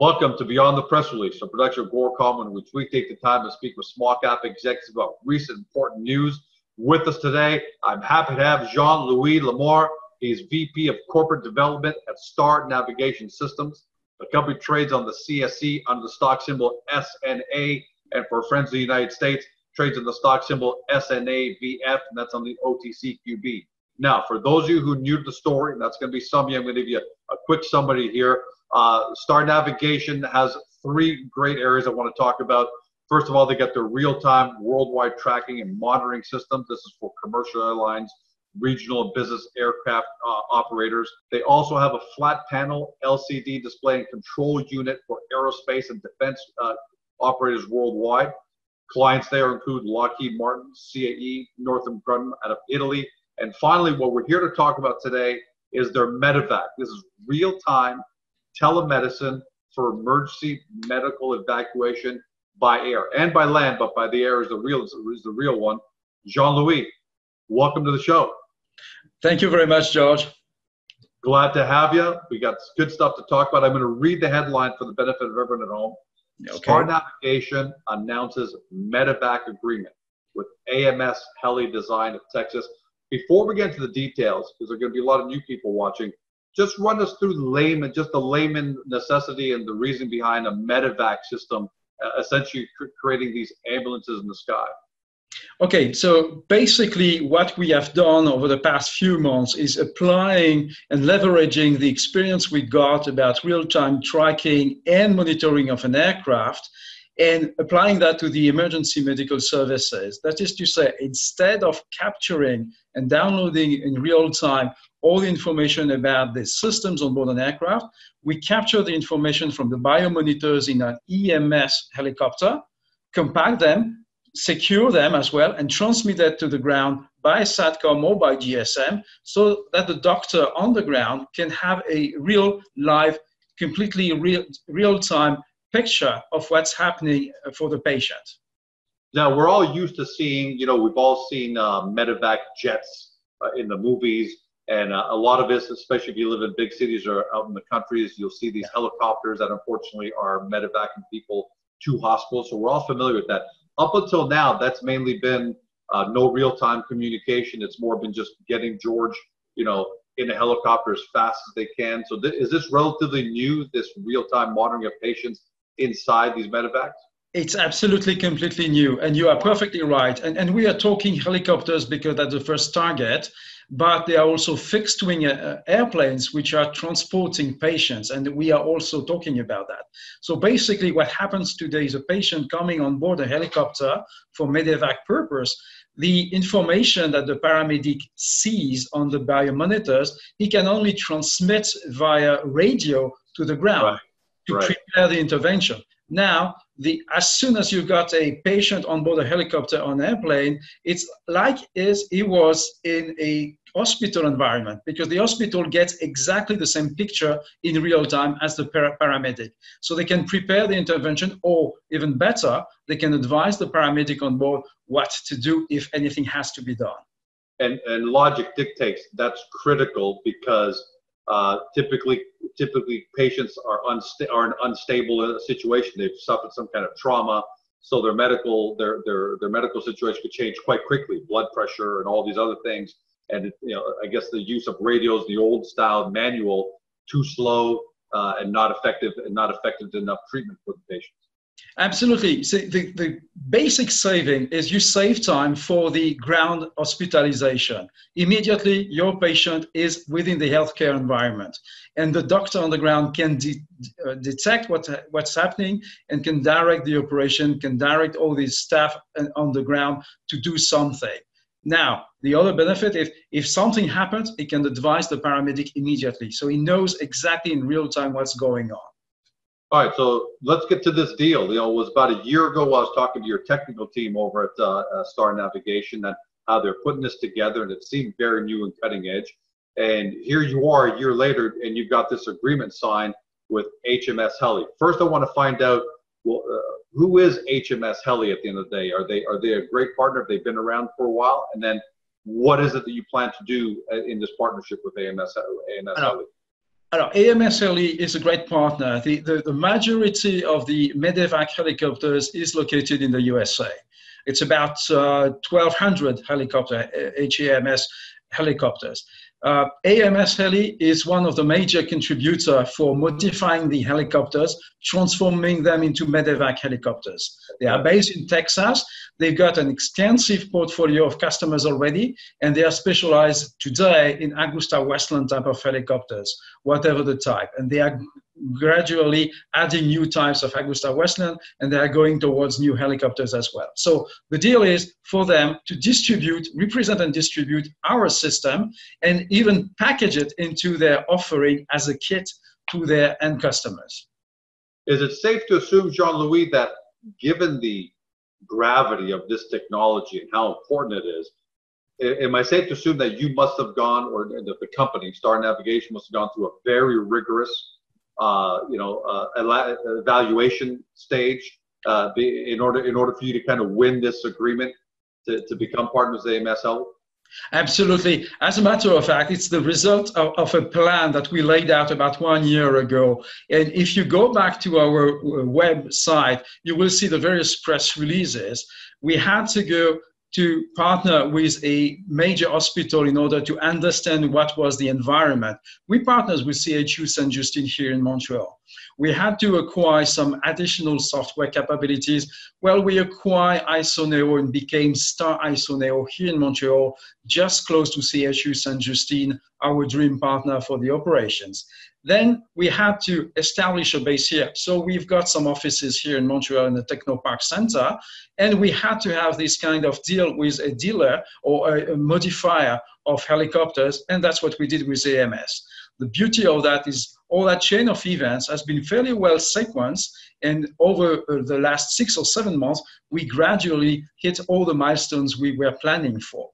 Welcome to Beyond the Press Release, a production of GoreComm, in which we take the time to speak with small cap executives about recent important news. With us today, I'm happy to have Jean-Louis Lamar. He's VP of Corporate Development at Star Navigation Systems. The company trades on the CSE under the stock symbol SNA, and for friends of the United States, trades on the stock symbol SNAVF, and that's on the OTCQB. Now, for those of you who are new to the story, and that's going to be some of you, I'm going to give you a quick summary here. Star Navigation has three great areas I want to talk about. First of all, they got their real-time worldwide tracking and monitoring systems. This is for commercial airlines, regional and business aircraft operators. They also have a flat panel LCD display and control unit for aerospace and defense operators worldwide. Clients there include Lockheed Martin, CAE, Northrop Grumman out of Italy. And finally, what we're here to talk about today is their medevac. This is real-time telemedicine for emergency medical evacuation by air and by land, but by the air is the real one. Jean-Louis, welcome to the show. Thank you very much, George. Glad to have you. We got good stuff to talk about. I'm going to read the headline for the benefit of everyone at home. Okay. Star Navigation announces medevac agreement with AMS Heli Design of Texas. Before we get into the details, because there are going to be a lot of new people watching, just run us through the layman necessity and the reason behind a medevac system, essentially creating these ambulances in the sky. Okay, so basically what we have done over the past few months is applying and leveraging the experience we got about real-time tracking and monitoring of an aircraft and applying that to the emergency medical services. That is to say, instead of capturing and downloading in real time all the information about the systems on board an aircraft, we capture the information from the biomonitors in an EMS helicopter, compact them, secure them as well, and transmit that to the ground by SATCOM or by GSM so that the doctor on the ground can have a real live, completely real-time picture of what's happening for the patient. Now, we're all used to seeing, you know, we've all seen medevac jets in the movies. And a lot of us, especially if you live in big cities or out in the countries, you'll see these helicopters that unfortunately are medevacing people to hospitals. So we're all familiar with that. Up until now, that's mainly been no real-time communication. It's more been just getting George, you know, in a helicopter as fast as they can. So is this relatively new, this real-time monitoring of patients inside these medevacs? It's absolutely completely new, and you are perfectly right. And we are talking helicopters because that's the first target, but there are also fixed-wing airplanes which are transporting patients, and we are also talking about that. So basically what happens today is a patient coming on board a helicopter for medevac purpose. The information that the paramedic sees on the biomonitors, he can only transmit via radio to the ground to prepare the intervention. Now, as soon as you got a patient on board a helicopter or an airplane, it's like he was in a hospital environment, because the hospital gets exactly the same picture in real time as the paramedic. So they can prepare the intervention, or even better, they can advise the paramedic on board what to do if anything has to be done. And logic dictates that's critical, because typically patients are in an unstable situation. They've suffered some kind of trauma, so their medical situation could change quite quickly. Blood pressure and all these other things, and you know, I guess the use of radios, the old style manual, too slow and not effective enough treatment for the patients. Absolutely. So the basic saving is you save time for the ground hospitalization. Immediately, your patient is within the healthcare environment, and the doctor on the ground can detect what's happening and can direct the operation, can direct all the staff on the ground to do something. Now, the other benefit is if something happens, it can advise the paramedic immediately. So he knows exactly in real time what's going on. All right, so let's get to this deal. You know, it was about a year ago I was talking to your technical team over at Star Navigation and how they're putting this together, and it seemed very new and cutting edge. And here you are a year later, and you've got this agreement signed with HMS Heli. First, I want to find out, well, who is HMS Heli at the end of the day? Are they a great partner? Have they been around for a while? And then what is it that you plan to do in this partnership with AMS Heli? AMS Heli is a great partner. The majority of the medevac helicopters is located in the USA. It's about 1,200 HAMS helicopters. AMS Heli is one of the major contributors for modifying the helicopters, transforming them into medevac helicopters. They are based in Texas. They've got an extensive portfolio of customers already, and they are specialized today in AgustaWestland type of helicopters, whatever the type. And they are gradually adding new types of AgustaWestland, and they are going towards new helicopters as well. So the deal is for them to distribute, represent and distribute our system, and even package it into their offering as a kit to their end customers. Is it safe to assume, Jean-Louis, that given the gravity of this technology and how important it is, am I safe to assume that you must have gone, or that the company, Star Navigation, must have gone through a very rigorous evaluation stage in order for you to kind of win this agreement to become partners with AMS Heli? Absolutely. As a matter of fact, it's the result of a plan that we laid out about 1 year ago. And if you go back to our website, you will see the various press releases. We had to go to partner with a major hospital in order to understand what was the environment. We partnered with CHU Sainte-Justine here in Montreal. We had to acquire some additional software capabilities. Well, we acquired Isoneo and became Star Isoneo here in Montreal, just close to CHU Sainte-Justine, our dream partner for the operations. Then we had to establish a base here. So we've got some offices here in Montreal in the Technopark Center, and we had to have this kind of deal with a dealer or a modifier of helicopters, and that's what we did with AMS. The beauty of that is all that chain of events has been fairly well sequenced, and over the last 6 or 7 months, we gradually hit all the milestones we were planning for.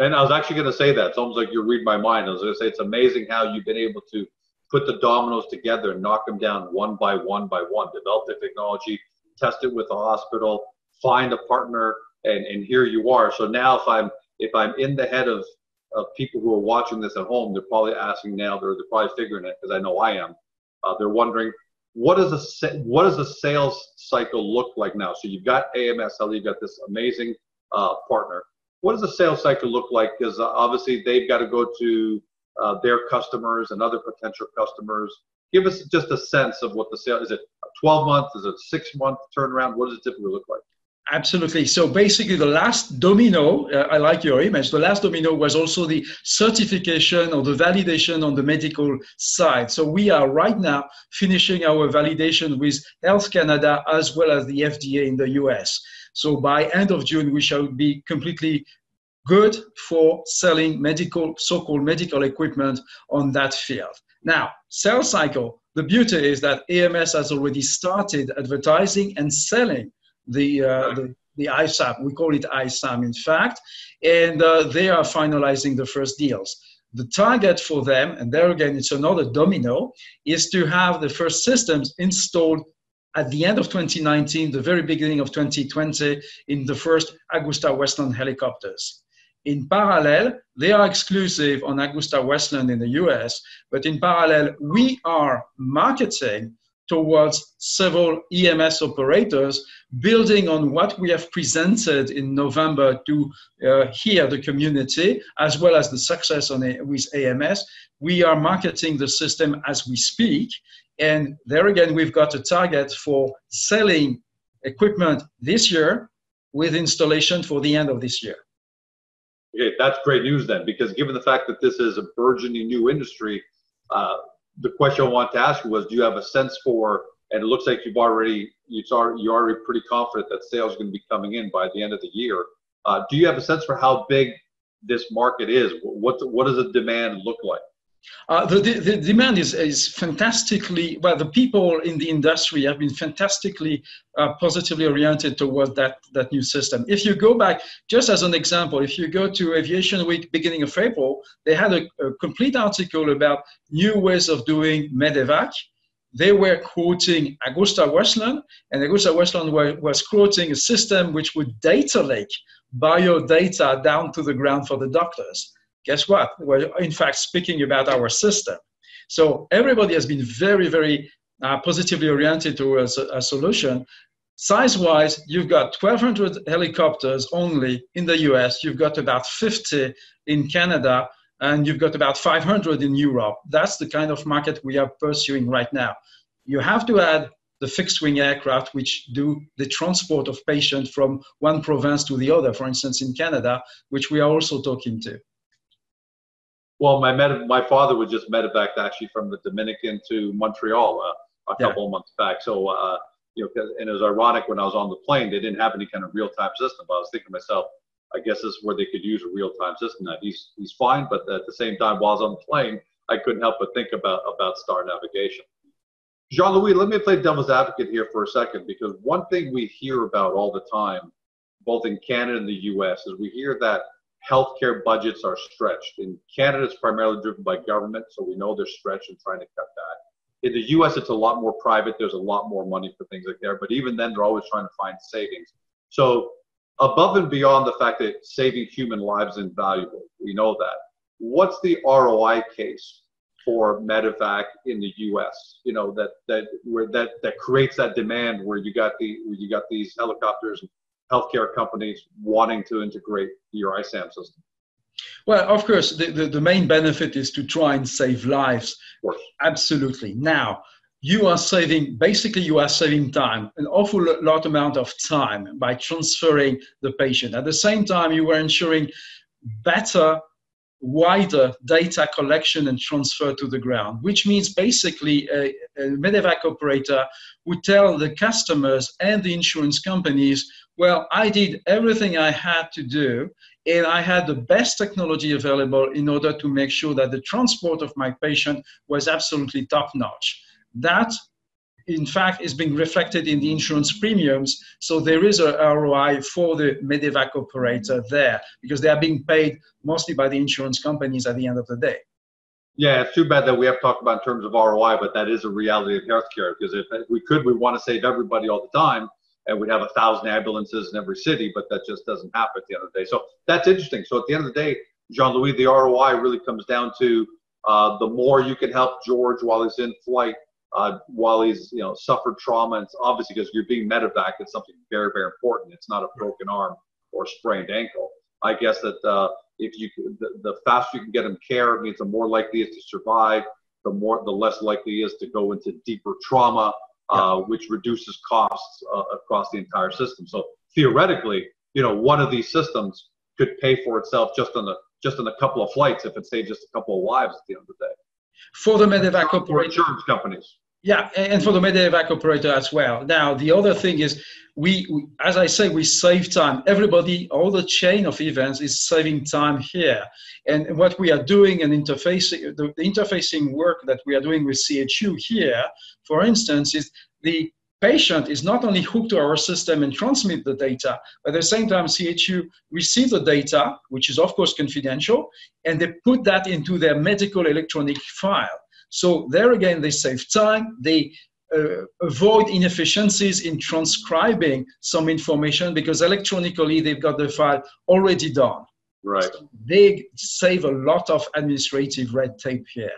And I was actually going to say that. It's almost like you read my mind. I was going to say it's amazing how you've been able to put the dominoes together and knock them down one by one, develop the technology, test it with a hospital, find a partner, and here you are. So now if I'm in the head of people who are watching this at home, they're probably asking now, they're probably figuring it, because I know I am. They're wondering, what does the sales cycle look like now? So you've got AMS Heli, you've got this amazing partner. What does the sales cycle look like? Because obviously they've got to go to their customers and other potential customers. Give us just a sense of what the sale is. It a 12-month? Is it a 6-month turnaround? What does it typically look like? Absolutely. So basically the last domino, I like your image, the last domino was also the certification or the validation on the medical side. So we are right now finishing our validation with Health Canada as well as the FDA in the US. So by end of June, we shall be completely good for selling medical, so-called medical equipment on that field. Now, sales cycle, the beauty is that AMS has already started advertising and selling the ISAM. We call it ISAM, in fact, and they are finalizing the first deals. The target for them, and there again, it's another domino, is to have the first systems installed at the end of 2019, the very beginning of 2020, in the first AgustaWestland helicopters. In parallel, they are exclusive on AgustaWestland in the US, but in parallel, we are marketing towards several EMS operators, building on what we have presented in November to hear the community, as well as the success with AMS. We are marketing the system as we speak, and there again, we've got a target for selling equipment this year with installation for the end of this year. Okay, that's great news then, because given the fact that this is a burgeoning new industry, the question I want to ask you was, do you have a sense for, and it looks like you're already pretty confident that sales are going to be coming in by the end of the year. Do you have a sense for how big this market is? What does the demand look like? The demand is fantastically, well, the people in the industry have been fantastically positively oriented towards that new system. If you go back, just as an example, if you go to Aviation Week beginning of April, they had a complete article about new ways of doing medevac. They were quoting AgustaWestland, and AgustaWestland was quoting a system which would data lake bio data down to the ground for the doctors. Guess what? We're in fact speaking about our system. So everybody has been very, very positively oriented towards a solution. Size-wise, you've got 1,200 helicopters only in the US. You've got about 50 in Canada, and you've got about 500 in Europe. That's the kind of market we are pursuing right now. You have to add the fixed-wing aircraft, which do the transport of patients from one province to the other, for instance, in Canada, which we are also talking to. Well, my father was just medevac actually from the Dominican to Montreal a couple of months back. So, you know, and it was ironic when I was on the plane, they didn't have any kind of real-time system. But I was thinking to myself, I guess this is where they could use a real-time system. Now, he's fine, but at the same time, while I was on the plane, I couldn't help but think about Star Navigation. Jean-Louis, let me play devil's advocate here for a second, because one thing we hear about all the time, both in Canada and the U.S., is we hear that healthcare budgets are stretched. In Canada, it's primarily driven by government, so we know they're stretched and trying to cut that. In the U.S., it's a lot more private. There's a lot more money for things like that, but even then, they're always trying to find savings. So above and beyond the fact that saving human lives is invaluable, we know that. What's the ROI case for medevac in the U.S., you know, that creates that demand where you got these helicopters and healthcare companies wanting to integrate your ISAM system? Well, of course, the main benefit is to try and save lives. Absolutely. Now, you are saving time, an awful lot amount of time by transferring the patient. At the same time, you are ensuring better, wider data collection and transfer to the ground, which means basically a medevac operator would tell the customers and the insurance companies, well, I did everything I had to do, and I had the best technology available in order to make sure that the transport of my patient was absolutely top-notch. That, in fact, is being reflected in the insurance premiums, so there is a ROI for the medevac operator there, because they are being paid mostly by the insurance companies at the end of the day. Yeah, it's too bad that we have talked about in terms of ROI, but that is a reality of healthcare, because if we could, we want to save everybody all the time, and we'd have 1,000 ambulances in every city, but that just doesn't happen at the end of the day. So that's interesting. So at the end of the day, Jean-Louis, the ROI really comes down to the more you can help George while he's in flight, while he's, you know, suffered trauma. It's obviously because you're being medevac, it's something very, very important. It's not a broken arm or sprained ankle. I guess that the faster you can get him care, it means the more likely he is to survive, the less likely he is to go into deeper trauma, which reduces costs across the entire system. So theoretically, you know, one of these systems could pay for itself just on a couple of flights if it saves just a couple of lives at the end of the day. For the medevac operator, insurance companies. Yeah, and for the medevac operator as well. Now, the other thing is, we, as I say, we save time. Everybody, all the chain of events is saving time here. And what we are doing and interfacing, the interfacing work that we are doing with CHU here, for instance, is the patient is not only hooked to our system and transmit the data, but at the same time, CHU receive the data, which is of course confidential, and they put that into their medical electronic file. So there again, they save time, they avoid inefficiencies in transcribing some information because electronically they've got the file already done. Right. So they save a lot of administrative red tape here.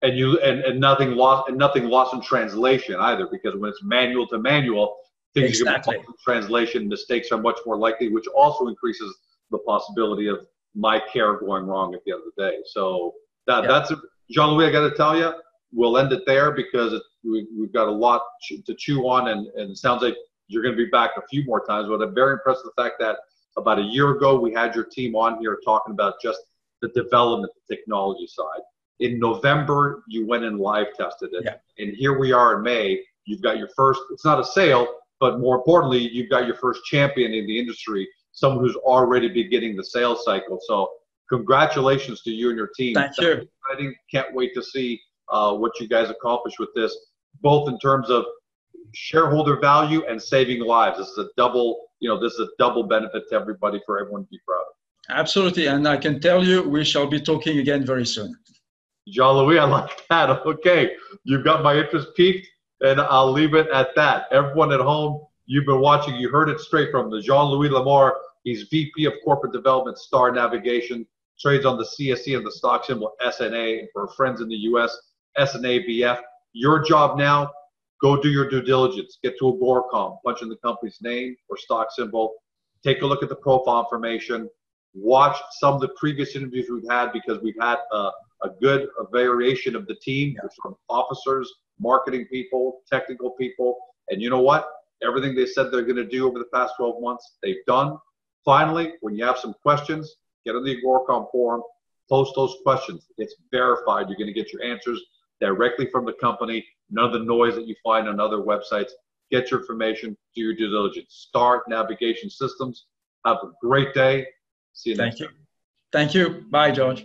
And nothing lost in translation either, because when it's manual to manual, things exactly. Can be lost in translation, mistakes are much more likely, which also increases the possibility of my care going wrong at the end of the day. So that's Jean-Louis, I got to tell you, we'll end it there because we've got a lot to chew on, and it sounds like you're going to be back a few more times, but I'm very impressed with the fact that about a year ago, we had your team on here talking about just the development, the technology side. In November, you went and live tested it. Yeah. And here we are in May. You've got your first, it's not a sale, but more importantly, you've got your first champion in the industry, someone who's already beginning the sales cycle. So congratulations to you and your team. That's true. Exciting. Can't wait to see what you guys accomplish with this, both in terms of shareholder value and saving lives. This is a double, you know, this is a double benefit to everybody, for everyone to be proud of. Absolutely. And I can tell you, we shall be talking again very soon. Jean-Louis, I like that. Okay. You've got my interest peaked, and I'll leave it at that. Everyone at home, you've been watching. You heard it straight from the Jean-Louis Lamar. He's VP of Corporate Development, Star Navigation, trades on the CSE and the stock symbol SNA. And for our friends in the U.S., SNABF. Your job now, go do your due diligence. Get to Agoracom, punch in the company's name or stock symbol. Take a look at the profile information. Watch some of the previous interviews we've had, because we've had a good variation of the team, from officers, marketing people, technical people. And you know what? Everything they said they're going to do over the past 12 months, they've done. Finally, when you have some questions, get on the Agoracom forum, post those questions. It's verified. You're going to get your answers directly from the company. None of the noise that you find on other websites. Get your information, do your due diligence. Star Navigation Systems. Have a great day. See you next time. Thank you. Bye, George.